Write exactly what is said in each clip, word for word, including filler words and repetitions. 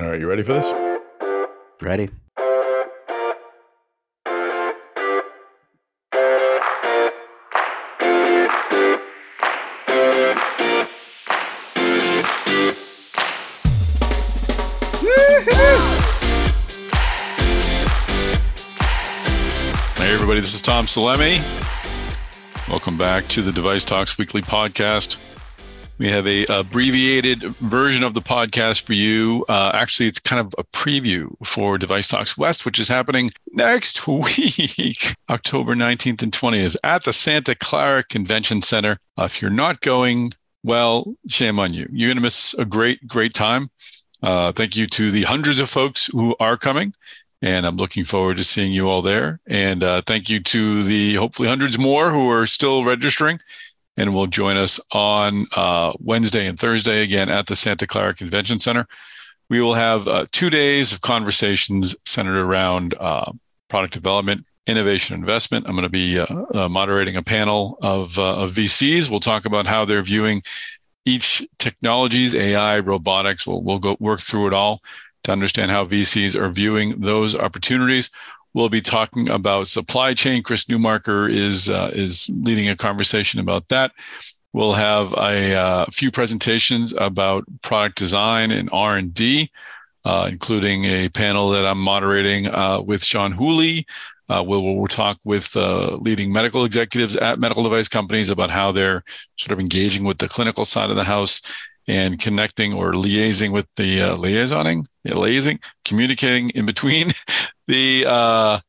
All right, you ready for this? Ready. This is Tom Salemi. Welcome back to the Device Talks Weekly Podcast. We have a abbreviated version of the podcast for you. Uh, actually, it's kind of a preview for Device Talks West, which is happening next week, October nineteenth and twentieth at the Santa Clara Convention Center. Uh, if you're not going, well, shame on you. You're going to miss a great, great time. Uh, thank you to the hundreds of folks who are coming. And I'm looking forward to seeing you all there. And uh, thank you to the hopefully hundreds more who are still registering and will join us on uh, Wednesday and Thursday again at the Santa Clara Convention Center. We will have uh, two days of conversations centered around uh, product development, innovation, investment. I'm going to be uh, uh, moderating a panel of, uh, of V Cs. We'll talk about how they're viewing each technologies, A I, robotics. We'll, we'll go work through it all to understand how V Cs are viewing those opportunities. We'll be talking about supply chain. Chris Newmarker is uh, is leading a conversation about that. We'll have a uh, few presentations about product design and R and D, uh, including a panel that I'm moderating uh, with Sean Hooley. Uh, we'll, we'll talk with uh, leading medical executives at medical device companies about how they're sort of engaging with the clinical side of the house and connecting or liaising with the uh, liaisoning, yeah, liaising, communicating in between the uh,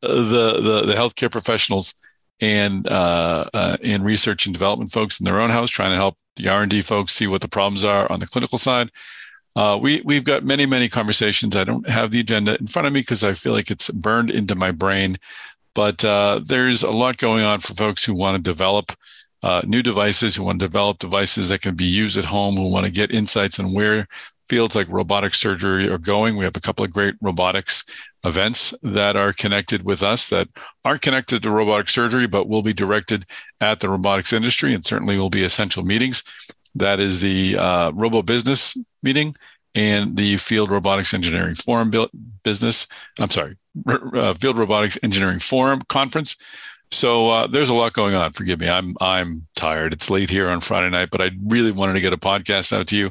the, the the healthcare professionals and uh, uh, and research and development folks in their own house, trying to help the R and D folks see what the problems are on the clinical side. Uh, we we've got many many conversations. I don't have the agenda in front of me because I feel like it's burned into my brain, but uh, there's a lot going on for folks who want to develop Uh, new devices, who want to develop devices that can be used at home, who want to get insights on where fields like robotic surgery are going. We have a couple of great robotics events that are connected with us that aren't connected to robotic surgery, but will be directed at the robotics industry and certainly will be essential meetings. That is the uh, Robo Business Meeting and the Field Robotics Engineering Forum business. I'm sorry, uh, Field Robotics Engineering Forum Conference. So uh, there's a lot going on. Forgive me. I'm I'm tired. It's late here on Friday night, but I really wanted to get a podcast out to you.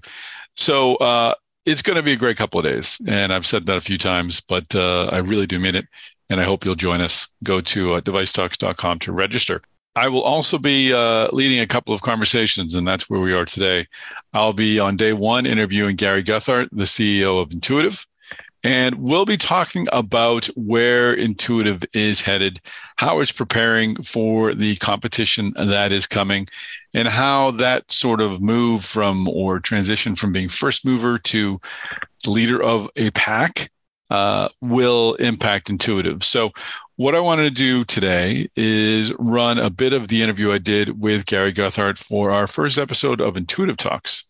So uh, it's going to be a great couple of days. And I've said that a few times, but uh, I really do mean it. And I hope you'll join us. Go to uh, device talks dot com to register. I will also be uh, leading a couple of conversations, and that's where we are today. I'll be on day one interviewing Gary Guthart, the C E O of Intuitive. And we'll be talking about where Intuitive is headed, how it's preparing for the competition that is coming, and how that sort of move from or transition from being first mover to leader of a pack uh, will impact Intuitive. So what I wanted to do today is run a bit of the interview I did with Gary Guthart for our first episode of Intuitive Talks,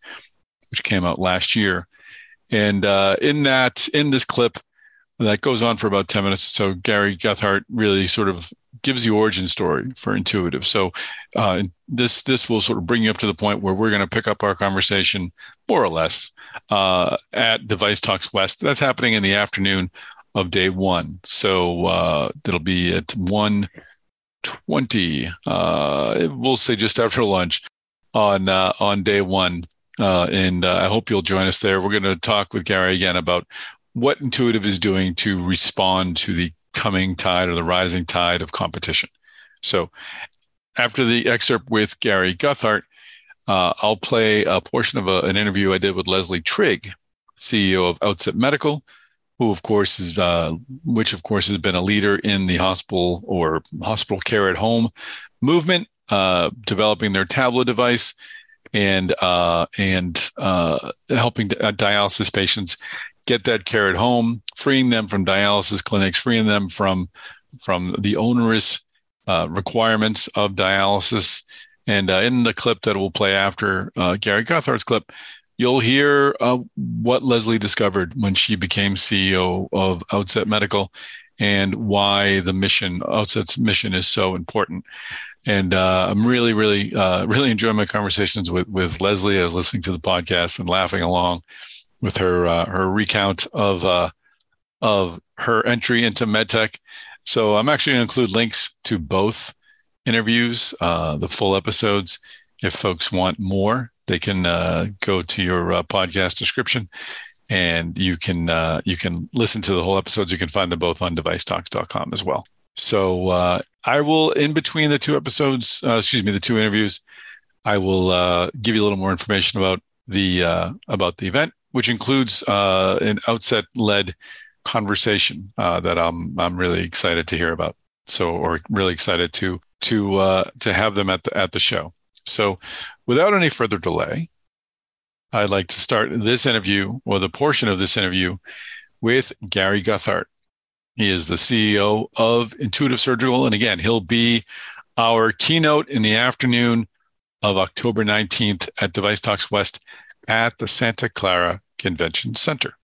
which came out last year. And uh, in that, in this clip that goes on for about ten minutes, so Gary Guthart really sort of gives the origin story for Intuitive. So uh, this this will sort of bring you up to the point where we're going to pick up our conversation, more or less, uh, at Device Talks West. That's happening in the afternoon of day one. So uh, it'll be at one twenty, uh, we'll say just after lunch on uh, on day one. Uh, and uh, I hope you'll join us there. We're going to talk with Gary again about what Intuitive is doing to respond to the coming tide or the rising tide of competition. So after the excerpt with Gary Guthart, uh, I'll play a portion of a, an interview I did with Leslie Trigg, C E O of Outset Medical, who, of course, is uh, which, of course, has been a leader in the hospital or hospital care at home movement, uh, developing their Tableau device and uh, and uh, helping dialysis patients get that care at home, freeing them from dialysis clinics, freeing them from from the onerous uh, requirements of dialysis. And uh, in the clip that will play after uh, Gary Guthart's clip, you'll hear uh, what Leslie discovered when she became C E O of Outset Medical and why the mission, Outset's mission, is so important. And uh, I'm really, really, uh, really enjoying my conversations with, with Leslie. I was listening to the podcast and laughing along with her uh, her recount of uh, of her entry into MedTech. So I'm actually going to include links to both interviews, uh, the full episodes. If folks want more, they can uh, go to your uh, podcast description, and you can uh, you can listen to the whole episodes. You can find them both on device talks dot com as well. So uh, I will, in between the two episodes, uh, excuse me, the two interviews, I will uh, give you a little more information about the uh, about the event, which includes uh, an Outset-led conversation uh, that I'm I'm really excited to hear about. So, or really excited to to uh, to have them at the at the show. So, without any further delay, I'd like to start this interview, or the portion of this interview, with Gary Guthart. He is the C E O of Intuitive Surgical, and again, he'll be our keynote in the afternoon of October nineteenth at DeviceTalks West at the Santa Clara Convention Center.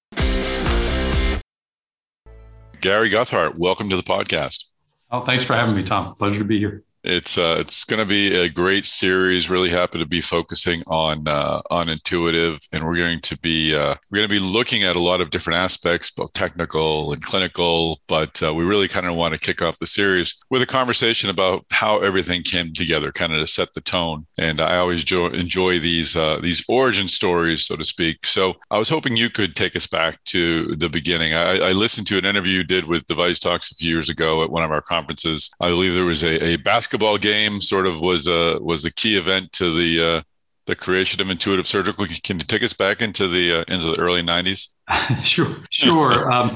Gary Guthart, welcome to the podcast. Oh, thanks for having me, Tom. Pleasure to be here. It's uh, it's going to be a great series. Really happy to be focusing on uh, on Intuitive, and we're going to be uh, we're going to be looking at a lot of different aspects, both technical and clinical. But uh, we really kind of want to kick off the series with a conversation about how everything came together, kind of to set the tone. And I always jo- enjoy these uh, these origin stories, so to speak. So I was hoping you could take us back to the beginning. I, I listened to an interview you did with Device Talks a few years ago at one of our conferences. I believe there was a, a basketball. Basketball game sort of was a was the key event to the uh, the creation of Intuitive Surgical. Can you take us back into the uh, into the early nineties? sure, sure. um,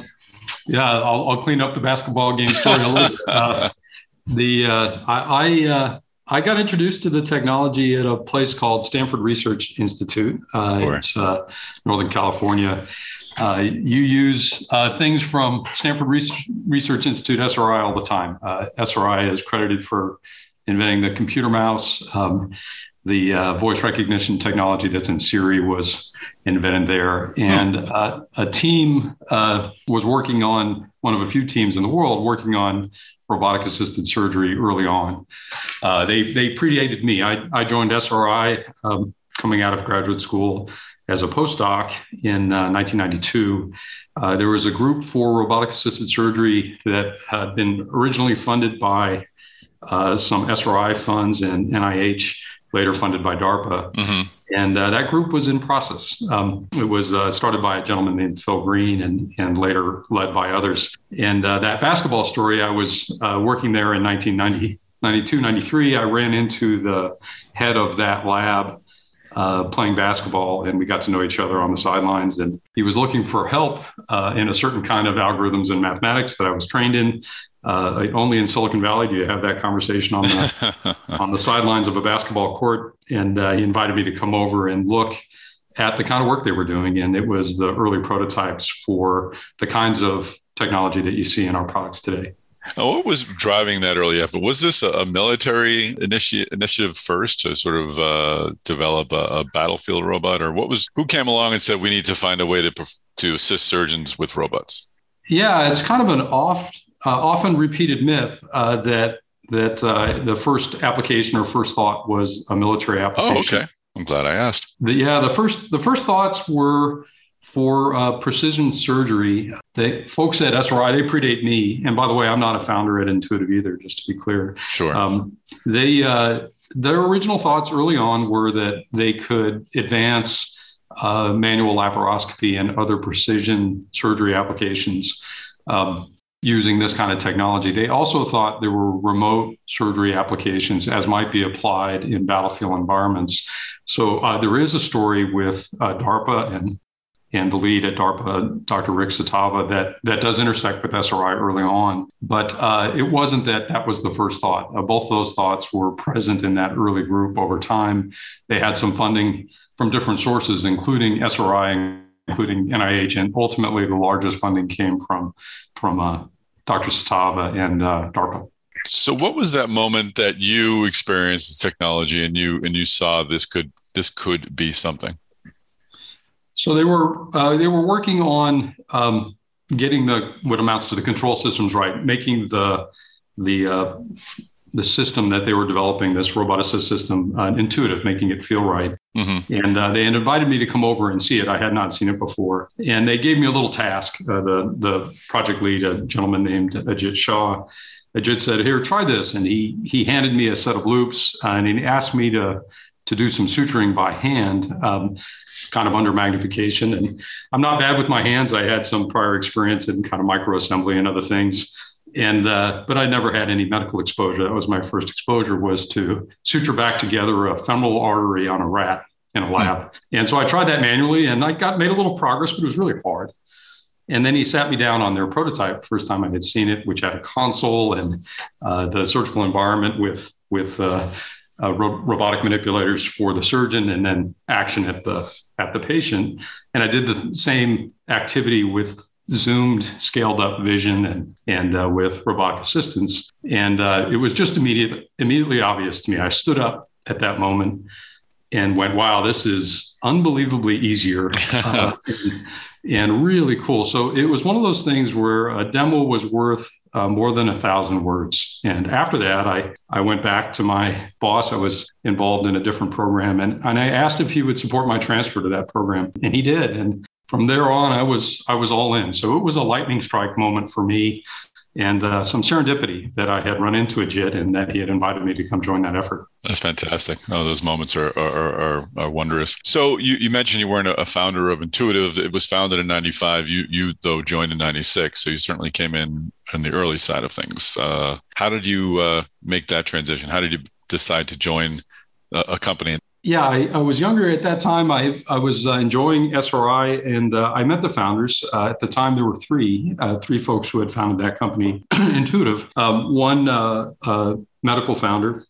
yeah, I'll, I'll clean up the basketball game story a little bit. Uh, the uh, I I, uh, I got introduced to the technology at a place called Stanford Research Institute. Uh, sure. It's uh, Northern California. Uh, you use uh, things from Stanford Research, Research Institute, S R I, all the time. Uh, S R I is credited for inventing the computer mouse. Um, the uh, voice recognition technology that's in Siri was invented there. And uh, a team uh, was working on, one of a few teams in the world, working on robotic-assisted surgery early on. Uh, they they predated me. I, I joined S R I um, coming out of graduate school as a postdoc in uh, nineteen ninety-two, uh, there was a group for robotic-assisted surgery that had been originally funded by uh, some S R I funds and N I H, later funded by DARPA. Mm-hmm. And uh, that group was in process. Um, it was uh, started by a gentleman named Phil Green and, and later led by others. And uh, that basketball story, I was uh, working there in nineteen ninety, ninety-two, ninety-three. I ran into the head of that lab Uh, playing basketball, and we got to know each other on the sidelines. And he was looking for help uh, in a certain kind of algorithms and mathematics that I was trained in. Uh, only in Silicon Valley do you have that conversation on the on the sidelines of a basketball court. And uh, he invited me to come over and look at the kind of work they were doing. And it was the early prototypes for the kinds of technology that you see in our products today. Now, what was driving that early effort? Was this a, a military initi- initiative first to sort of uh, develop a, a battlefield robot, or what was? Who came along and said we need to find a way to to assist surgeons with robots? Yeah, it's kind of an oft uh, often repeated myth uh, that that uh, the first application or first thought was a military application. Oh, okay. I'm glad I asked. The, yeah, the first the first thoughts were for uh, precision surgery. The folks at S R I, they predate me. And by the way, I'm not a founder at Intuitive either, just to be clear. Sure. Um, they uh, their original thoughts early on were that they could advance uh, manual laparoscopy and other precision surgery applications um, using this kind of technology. They also thought there were remote surgery applications as might be applied in battlefield environments. So uh, there is a story with uh, DARPA and and the lead at DARPA, Doctor Rick Satava, that, that does intersect with S R I early on. But uh, it wasn't that that was the first thought. Uh, both those thoughts were present in that early group over time. They had some funding from different sources, including S R I, including N I H, and ultimately the largest funding came from, from uh, Doctor Satava and uh, DARPA. So what was that moment that you experienced the technology and you and you saw this could this could be something? So they were uh, they were working on um, getting the what amounts to the control systems right, making the the uh, the system that they were developing, this roboticist system, uh, Intuitive, making it feel right. Mm-hmm. And uh, they invited me to come over and see it. I had not seen it before. And they gave me a little task. Uh, the, the project lead, a gentleman named Ajit Shaw, Ajit said, here, try this. And he he handed me a set of loops uh, and he asked me to, to do some suturing by hand, um, kind of under magnification. And I'm not bad with my hands. I had some prior experience in kind of microassembly and other things. And, uh, but I never had any medical exposure. That was my first exposure, was to suture back together a femoral artery on a rat in a lab. Mm-hmm. And so I tried that manually and I got made a little progress, but it was really hard. And then he sat me down on their prototype, first time I had seen it, which had a console and uh, the surgical environment with, with uh, uh, ro- robotic manipulators for the surgeon and then action at the, at the patient. And I did the same activity with zoomed, scaled up vision and, and uh, with robotic assistance. And uh, it was just immediate, immediately obvious to me. I stood up at that moment and went, wow, this is unbelievably easier uh, and, and really cool. So it was one of those things where a demo was worth uh, more than a thousand words. And after that, I, I went back to my boss. I was involved in a different program and, and I asked if he would support my transfer to that program. And he did. And from there on, I was I was all in. So it was a lightning strike moment for me and uh, some serendipity that I had run into Ajit and that he had invited me to come join that effort. That's fantastic. Oh, those moments are are, are, are wondrous. So you, you mentioned you weren't a founder of Intuitive. It was founded in ninety-five. You, you though, joined in ninety-six. So you certainly came in on the early side of things. Uh, how did you uh, make that transition? How did you decide to join a, a company? Yeah, I, I was younger at that time. I I was uh, enjoying S R I, and uh, I met the founders. Uh, at the time, there were three, uh, three folks who had founded that company, Intuitive. Um, one uh, uh, medical founder,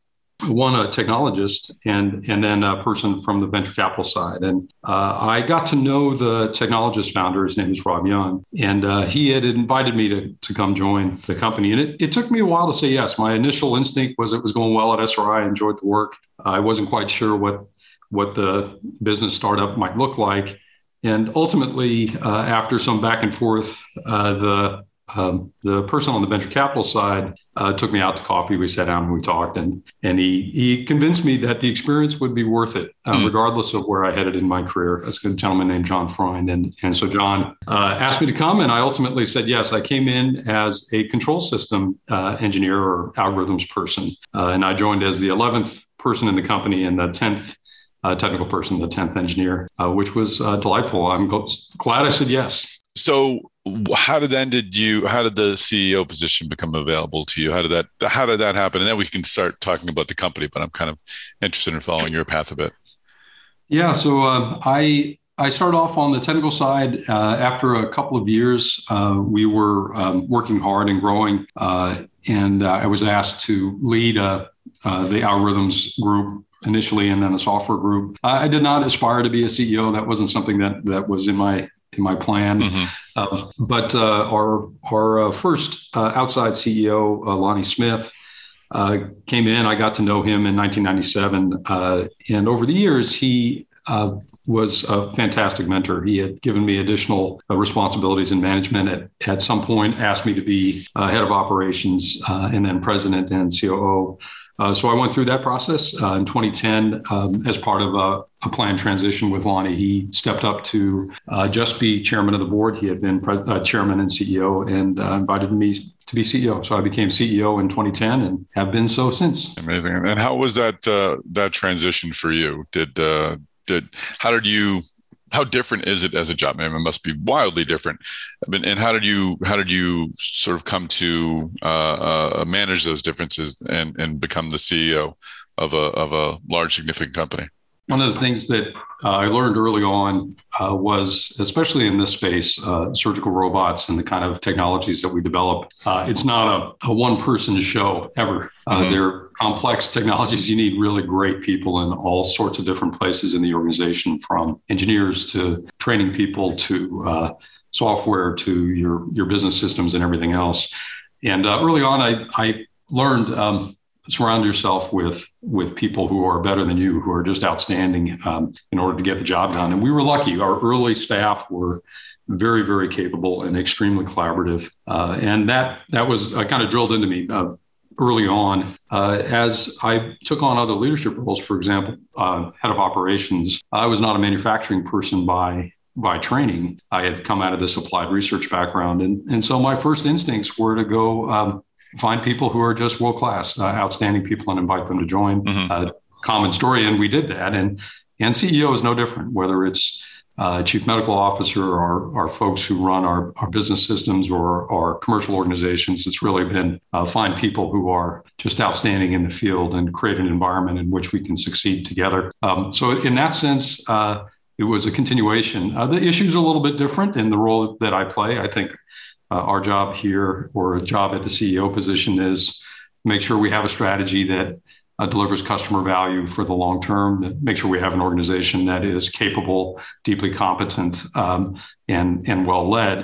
one a technologist, and and then a person from the venture capital side. And uh, I got to know the technologist founder. His name is Rob Young, and uh, he had invited me to to come join the company. And it, it took me a while to say yes. My initial instinct was it was going well at S R I. I enjoyed the work. I wasn't quite sure what what the business startup might look like. And ultimately, uh, after some back and forth, uh, the um, the person on the venture capital side uh, took me out to coffee. We sat down and we talked, and and he he convinced me that the experience would be worth it, uh, mm-hmm. regardless of where I headed in my career. That's a gentleman named John Freund. And, and so John uh, asked me to come, and I ultimately said yes. I came in as a control system uh, engineer or algorithms person, uh, and I joined as the eleventh person in the company and the tenth uh, technical person, the tenth engineer, uh, which was uh, delightful. I'm gl- glad I said yes. So how did then did you, how did the C E O position become available to you? How did that, how did that happen? And then we can start talking about the company, but I'm kind of interested in following your path a bit. Yeah. So uh, I, I started off on the technical side. Uh, after a couple of years, uh, we were um, working hard and growing. Uh, and uh, I was asked to lead a Uh, the algorithms group initially, and then a software group. I, I did not aspire to be a C E O. That wasn't something that that was in my in my plan. Mm-hmm. Uh, but uh, our our uh, first uh, outside C E O, uh, Lonnie Smith, uh, came in. I got to know him in nineteen ninety-seven, uh, and over the years he. Uh, was a fantastic mentor. He had given me additional uh, responsibilities in management. At, at some point, asked me to be uh, head of operations uh, and then president and C O O. Uh, so I went through that process uh, in twenty ten um, as part of a, a planned transition with Lonnie. He stepped up to uh, just be chairman of the board. He had been pre- uh, chairman and C E O and uh, invited me to be C E O. So I became C E O in twenty ten and have been so since. Amazing. And how was that uh, that transition for you? Did uh Did, how did you, how different is it as a job? I mean, it must be wildly different. I mean, and how did you, how did you sort of come to uh, uh, manage those differences and, and become the C E O of a, of a large significant company? One of the things that uh, I learned early on uh, was, especially in this space, uh, surgical robots and the kind of technologies that we develop. Uh, it's not a, a one-person show ever. Uh, mm-hmm. They're complex technologies. You need really great people in all sorts of different places in the organization, from engineers to training people to uh, software to your, your business systems and everything else. And uh, early on, I, I learned... Um, Surround yourself with with people who are better than you, who are just outstanding um, in order to get the job done. And we were lucky. Our early staff were very, very capable and extremely collaborative. Uh, and that that was uh, kind of drilled into me. Uh, early on, uh, as I took on other leadership roles, for example, uh, head of operations, I was not a manufacturing person by by training. I had come out of this applied research background. And, and so my first instincts were to go um, find people who are just world-class, uh, outstanding people, and invite them to join. Mm-hmm. Uh, common story, and we did that. And, and C E O is no different, whether it's Uh, chief medical officer, or, or folks who run our, our business systems or our commercial organizations. It's really been uh, find people who are just outstanding in the field and create an environment in which we can succeed together. Um, so in that sense, uh, it was a continuation. Uh, the issue's a little bit different in the role that I play. I think uh, our job here, or a job at the C E O position, is make sure we have a strategy that Uh, delivers customer value for the long term, that make sure we have an organization that is capable, deeply competent, um, and and well led,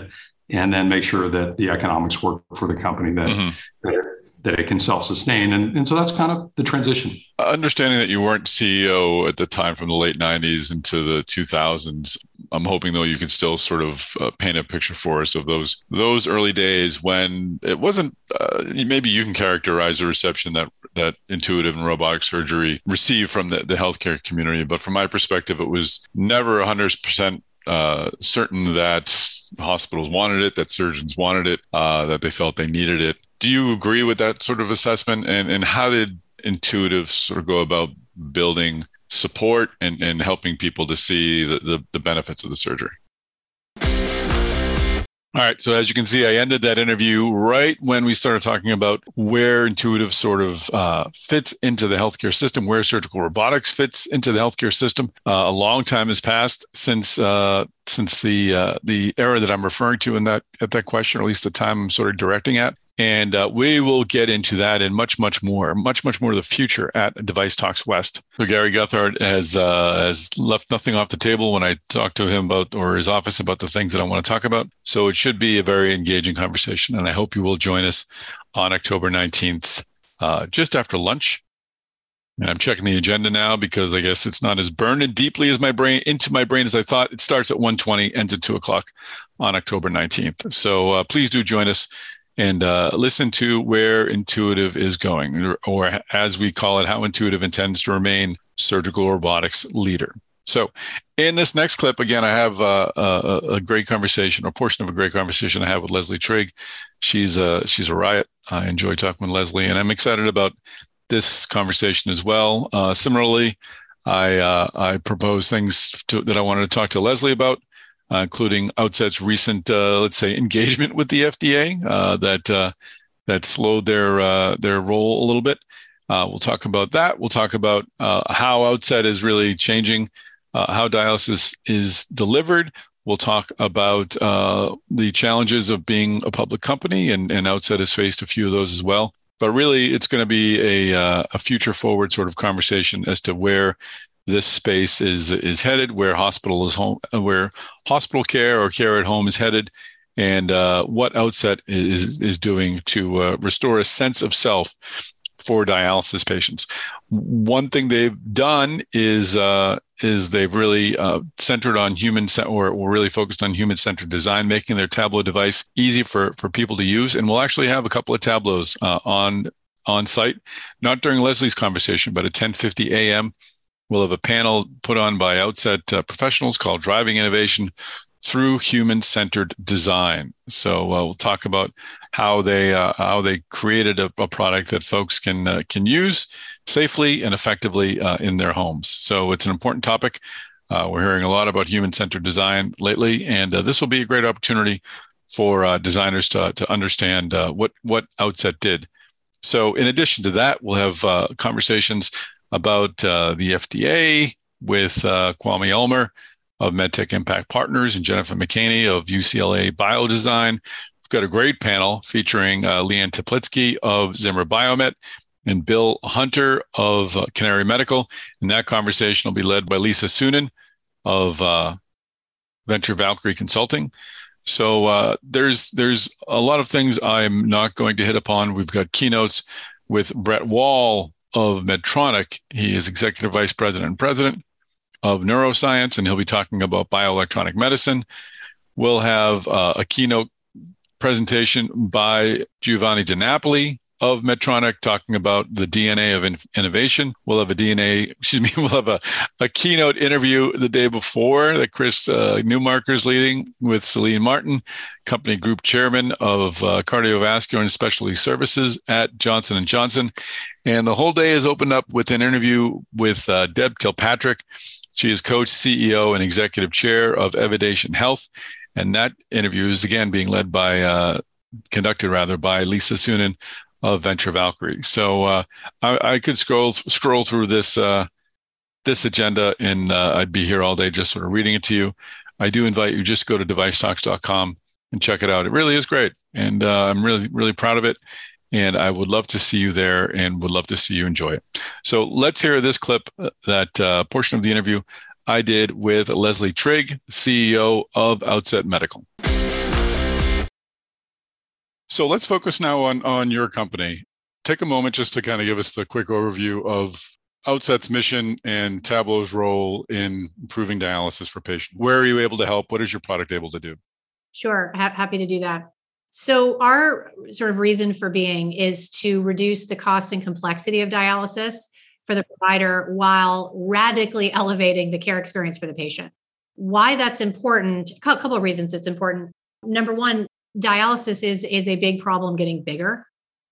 and then make sure that the economics work for the company, that mm-hmm. that, that it can self-sustain. And, and so that's kind of the transition. Understanding that you weren't C E O at the time, from the late nineties into the two thousands, I'm hoping, though, you can still sort of uh, paint a picture for us of those those early days when it wasn't, uh, maybe you can characterize the reception that that intuitive and robotic surgery received from the, the healthcare community. But from my perspective, it was never one hundred percent uh, certain that hospitals wanted it, that surgeons wanted it, uh, that they felt they needed it. Do you agree with that sort of assessment? And, and how did Intuitive sort of go about building support and, and helping people to see the, the, the benefits of the surgery? All right. So as you can see, I ended that interview right when we started talking about where Intuitive sort of uh, fits into the healthcare system, where surgical robotics fits into the healthcare system. Uh, a long time has passed since uh, since the uh, the era that I'm referring to in that at that question, or at least the time I'm sort of directing at. And uh, we will get into that and much, much more, much, much more of the future at DeviceTalks West. So Gary Guthart has uh, has left nothing off the table when I talk to him about, or his office, about the things that I want to talk about. So it should be a very engaging conversation. And I hope you will join us on October nineteenth, uh, just after lunch. And I'm checking the agenda now because I guess it's not as burned deeply as my brain into my brain as I thought. It starts at one twenty, ends at two o'clock on October nineteenth. So uh, please do join us. And uh, listen to where Intuitive is going, or, or as we call it, how Intuitive intends to remain surgical robotics leader. So in this next clip, again, I have a, a, a great conversation, or portion of a great conversation I have with Leslie Trigg. She's a, she's a riot. I enjoy talking with Leslie, and I'm excited about this conversation as well. Uh, similarly, I, uh, I propose things to, that I wanted to talk to Leslie about. Uh, including Outset's recent, uh, let's say, engagement with the F D A uh, that uh, that slowed their uh, their role a little bit. Uh, we'll talk about that. We'll talk about uh, how Outset is really changing uh, how dialysis is delivered. We'll talk about uh, the challenges of being a public company, and, and Outset has faced a few of those as well. But really, it's going to be a, uh, a future forward sort of conversation as to where this space is is headed, where hospital is home, where hospital care or care at home is headed, and uh, what Outset is is doing to uh, restore a sense of self for dialysis patients. One thing they've done is uh, is they've really uh, centered on human or we're really focused on human centered design, making their Tableau device easy for for people to use. And we'll actually have a couple of Tableaus uh, on on site, not during Leslie's conversation, but at ten fifty a.m. We'll have a panel put on by Outset uh, professionals called Driving Innovation Through Human-Centered Design. So uh, we'll talk about how they uh, how they created a, a product that folks can uh, can use safely and effectively uh, in their homes. So it's an important topic. Uh, we're hearing a lot about human-centered design lately, and uh, this will be a great opportunity for uh, designers to to understand uh, what what Outset did. So in addition to that, we'll have uh, conversations about uh, the F D A with uh, Kwame Elmer of MedTech Impact Partners and Jennifer McCaney of U C L A Biodesign. We've got a great panel featuring uh, Leanne Taplitsky of Zimmer Biomet and Bill Hunter of uh, Canary Medical. And that conversation will be led by Lisa Soonan of uh, Venture Valkyrie Consulting. So uh, there's there's a lot of things I'm not going to hit upon. We've got keynotes with Brett Wall of Medtronic. He is Executive Vice President and President of Neuroscience, and he'll be talking about bioelectronic medicine. We'll have uh, a keynote presentation by Giovanni DiNapoli of Medtronic talking about the D N A of in- innovation. We'll have a D N A, excuse me, we'll have a, a keynote interview the day before that Chris uh, Newmarker is leading with Celine Martin, company group chairman of uh, cardiovascular and specialty services at Johnson and Johnson. And the whole day is opened up with an interview with uh, Deb Kilpatrick. She is coach, C E O, and executive chair of Evidation Health. And that interview is, again, being led by, uh, conducted rather, by Lisa Soonan of Venture Valkyrie. So uh, I, I could scroll scroll through this uh, this agenda, and uh, I'd be here all day just sort of reading it to you. I do invite you, just go to device talks dot com and check it out. It really is great, and uh, I'm really, really proud of it. And I would love to see you there and would love to see you enjoy it. So let's hear this clip, that uh, portion of the interview I did with Leslie Trigg, C E O of Outset Medical. So let's focus now on, on your company. Take a moment just to kind of give us the quick overview of Outset's mission and Tableau's role in improving dialysis for patients. Where are you able to help? What is your product able to do? Sure, ha- happy to do that. So our sort of reason for being is to reduce the cost and complexity of dialysis for the provider while radically elevating the care experience for the patient. Why that's important, a couple of reasons it's important. Number one, dialysis is, is a big problem getting bigger.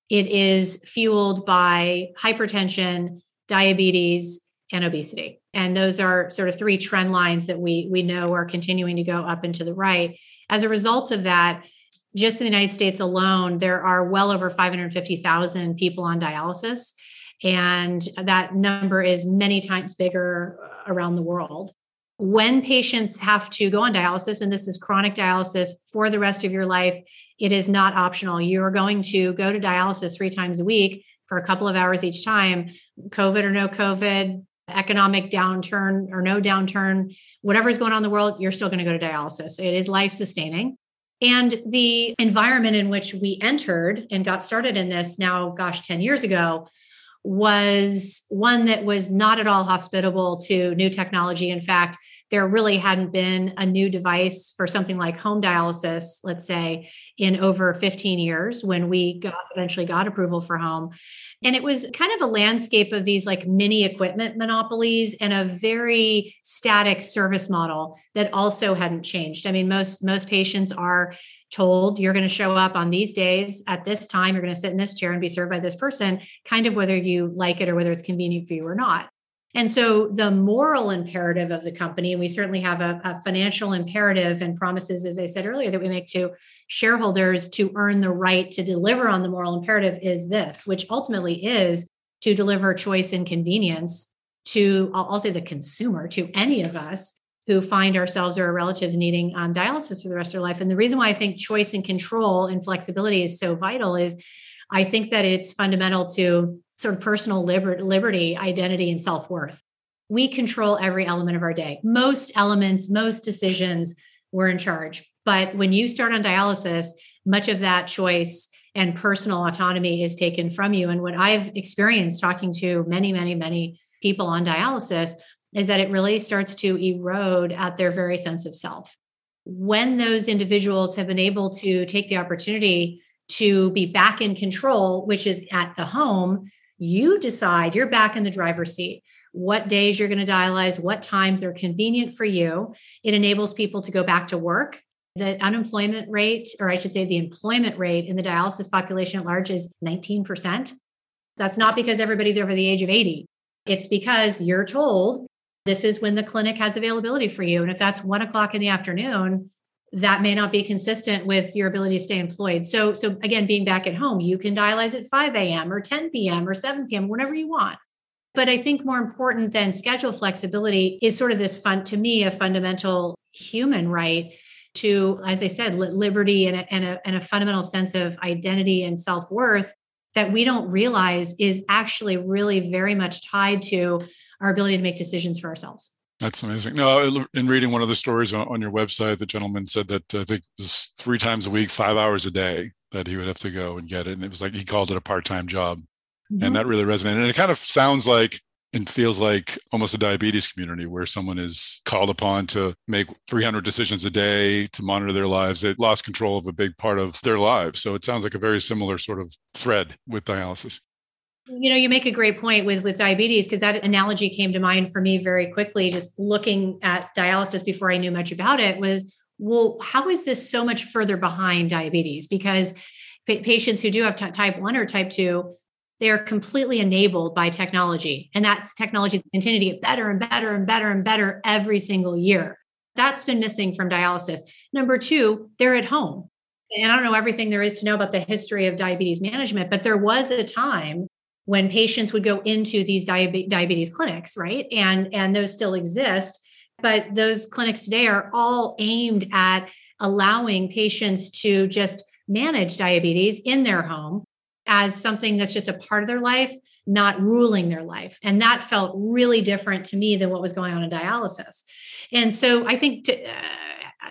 It is fueled by hypertension, diabetes, and obesity. And those are sort of three trend lines that we, we know are continuing to go up and to the right. As a result of that, just in the United States alone, there are well over five hundred fifty thousand people on dialysis, and that number is many times bigger around the world. When patients have to go on dialysis, and this is chronic dialysis for the rest of your life, it is not optional. You are going to go to dialysis three times a week for a couple of hours each time, COVID or no COVID, economic downturn or no downturn, whatever's going on in the world, you're still going to go to dialysis. It is life-sustaining. And the environment in which we entered and got started in this now, gosh, ten years ago, was one that was not at all hospitable to new technology. In fact, there really hadn't been a new device for something like home dialysis, let's say, in over fifteen years when we got, eventually got approval for home. And it was kind of a landscape of these like mini equipment monopolies and a very static service model that also hadn't changed. I mean, most, most patients are told you're going to show up on these days at this time, you're going to sit in this chair and be served by this person, kind of whether you like it or whether it's convenient for you or not. And so the moral imperative of the company, and we certainly have a, a financial imperative and promises, as I said earlier, that we make to shareholders to earn the right to deliver on the moral imperative is this, which ultimately is to deliver choice and convenience to, I'll, I'll say the consumer, to any of us who find ourselves or our relatives needing um, dialysis for the rest of their life. And the reason why I think choice and control and flexibility is so vital is I think that it's fundamental to sort of personal liber- liberty, identity, and self-worth. We control every element of our day. Most elements, most decisions, we're in charge. But when you start on dialysis, much of that choice and personal autonomy is taken from you. And what I've experienced talking to many, many, many people on dialysis is that it really starts to erode at their very sense of self. When those individuals have been able to take the opportunity to be back in control, which is at the home, you decide, you're back in the driver's seat, what days you're going to dialyze, what times are convenient for you. It enables people to go back to work. The unemployment rate, or I should say the employment rate in the dialysis population at large is nineteen percent. That's not because everybody's over the age of eighty. It's because you're told this is when the clinic has availability for you. And if that's one o'clock in the afternoon, that may not be consistent with your ability to stay employed. So, so again, being back at home, you can dialyze at five a.m. or ten p.m. or seven p.m., whenever you want. But I think more important than schedule flexibility is sort of this fun, to me, a fundamental human right to, as I said, liberty and a, and a, and a fundamental sense of identity and self-worth that we don't realize is actually really very much tied to our ability to make decisions for ourselves. That's amazing. No, in reading one of the stories on your website, the gentleman said that uh, I think it was three times a week, five hours a day that he would have to go and get it. And it was like, he called it a part-time job. Mm-hmm. And that really resonated. And it kind of sounds like and feels like almost a diabetes community where someone is called upon to make three hundred decisions a day to monitor their lives. They lost control of a big part of their lives. So it sounds like a very similar sort of thread with dialysis. You know, you make a great point with, with diabetes, because that analogy came to mind for me very quickly, just looking at dialysis before I knew much about it was, well, how is this so much further behind diabetes? Because pa- patients who do have t- type one or type two, they are completely enabled by technology. And that's technology that continues to get better and better and better and better every single year. That's been missing from dialysis. Number two, they're at home. And I don't know everything there is to know about the history of diabetes management, but there was a time when patients would go into these diabetes clinics, right? And, and those still exist, but those clinics today are all aimed at allowing patients to just manage diabetes in their home as something that's just a part of their life, not ruling their life. And that felt really different to me than what was going on in dialysis. And so I think to, uh,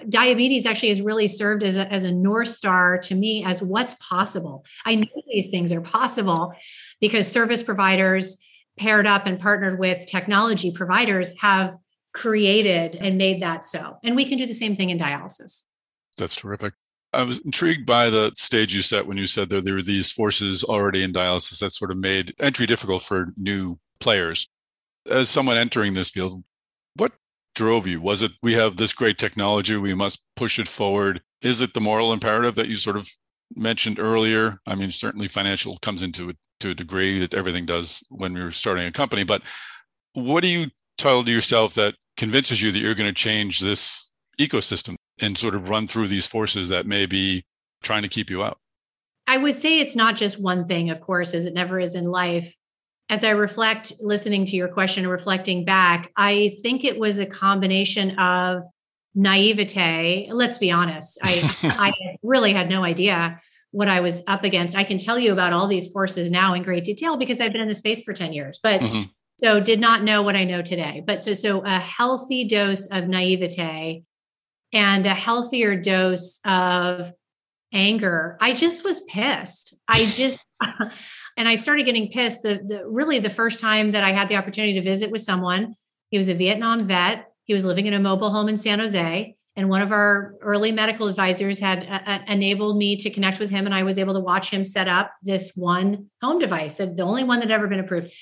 diabetes actually has really served as a, as a North Star to me as what's possible. I know these things are possible, because service providers paired up and partnered with technology providers have created and made that so. And we can do the same thing in dialysis. That's terrific. I was intrigued by the stage you set when you said that there were these forces already in dialysis that sort of made entry difficult for new players. As someone entering this field, what drove you? Was it, we have this great technology, we must push it forward? Is it the moral imperative that you sort of mentioned earlier? I mean, certainly financial comes into it to a degree, that everything does when you're starting a company. But what do you tell to yourself that convinces you that you're going to change this ecosystem and sort of run through these forces that may be trying to keep you out? I would say it's not just one thing, of course, as it never is in life. As I reflect, listening to your question and reflecting back, I think it was a combination of naivete. Let's be honest. I, I really had no idea what I was up against. I can tell you about all these forces now in great detail because I've been in the space for ten years, but mm-hmm. so did not know what I know today. But so, so a healthy dose of naivete and a healthier dose of anger. I just was pissed. I just, and I started getting pissed. The, the really the first time that I had the opportunity to visit with someone, he was a Vietnam vet. He was living in a mobile home in San Jose. And one of our early medical advisors had uh, enabled me to connect with him. And I was able to watch him set up this one home device, the only one that had ever been approved.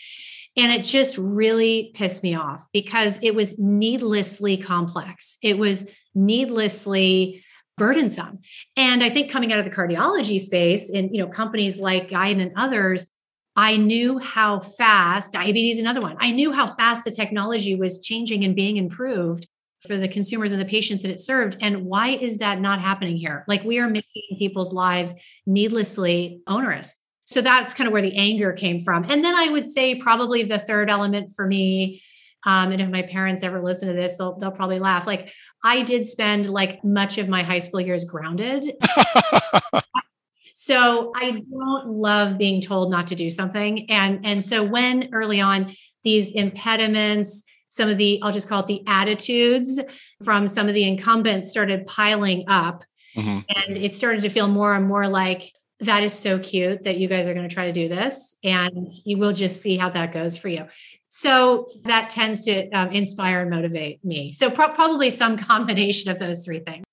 And it just really pissed me off because it was needlessly complex. It was needlessly burdensome. And I think coming out of the cardiology space and, you know, companies like Guide and others, I knew how fast, diabetes, another one, I knew how fast the technology was changing and being improved for the consumers and the patients that it served. And why is that not happening here? Like, we are making people's lives needlessly onerous. So that's kind of where the anger came from. And then I would say probably the third element for me, um, and if my parents ever listen to this, they'll, they'll probably laugh. Like, I did spend like much of my high school years grounded. So I don't love being told not to do something. And, and so when early on these impediments, some of the, I'll just call it the attitudes from some of the incumbents started piling up, mm-hmm. and it started to feel more and more like, that is so cute that you guys are going to try to do this, and you will just see how that goes for you. So that tends to um, inspire and motivate me. So pro- probably some combination of those three things.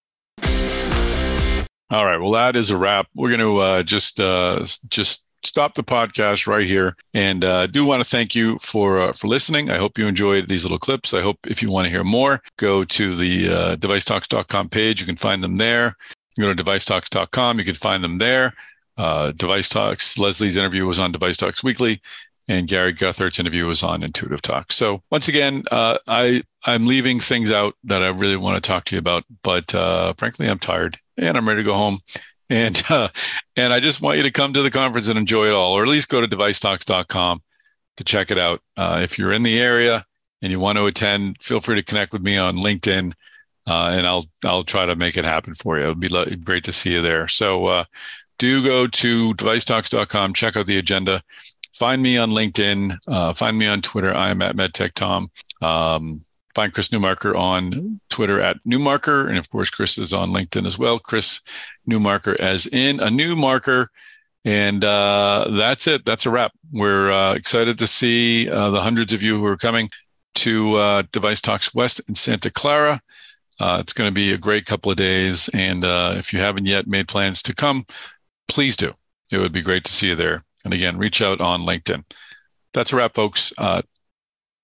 All right. Well, that is a wrap. We're going to uh, just uh, just stop the podcast right here. And I uh, do want to thank you for uh, for listening. I hope you enjoyed these little clips. I hope if you want to hear more, go to the uh, device talks dot com page. You can find them there. You go to device talks dot com. You can find them there. Uh, Device Talks, Leslie's interview was on Device Talks Weekly, and Gary Guthart's interview was on Intuitive Talks. So once again, uh, I, I'm leaving things out that I really want to talk to you about, but uh, frankly, I'm tired and I'm ready to go home. And uh, and I just want you to come to the conference and enjoy it all, or at least go to device talks dot com to check it out. Uh, if you're in the area and you want to attend, feel free to connect with me on LinkedIn, uh, and I'll I'll try to make it happen for you. It'll be lo- great to see you there. So uh, do go to device talks dot com, check out the agenda, find me on LinkedIn, uh, find me on Twitter. I am at MedTechTom. Um, find Chris Newmarker on Twitter at Newmarker. And of course, Chris is on LinkedIn as well. Chris Newmarker, as in a new marker, And uh, that's it. That's a wrap. We're uh, excited to see uh, the hundreds of you who are coming to uh, DeviceTalks West in Santa Clara. Uh, it's going to be a great couple of days. And uh, if you haven't yet made plans to come, please do. It would be great to see you there. And again, reach out on LinkedIn. That's a wrap, folks. Uh,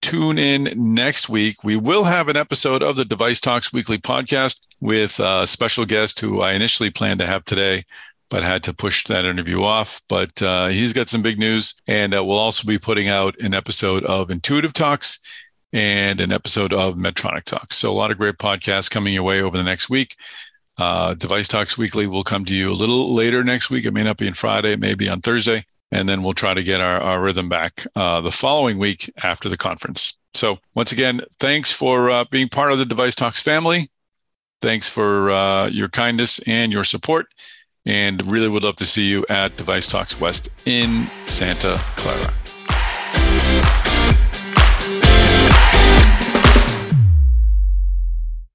tune in next week. We will have an episode of the Device Talks Weekly podcast with a special guest who I initially planned to have today, but had to push that interview off. But uh, he's got some big news. And uh, we'll also be putting out an episode of Intuitive Talks and an episode of Medtronic Talks. So a lot of great podcasts coming your way over the next week. Uh, Device Talks Weekly will come to you a little later next week. It may not be on Friday, it may be on Thursday. And then we'll try to get our, our rhythm back uh, the following week after the conference. So once again, thanks for uh, being part of the Device Talks family. Thanks for uh, your kindness and your support. And really would love to see you at Device Talks West in Santa Clara.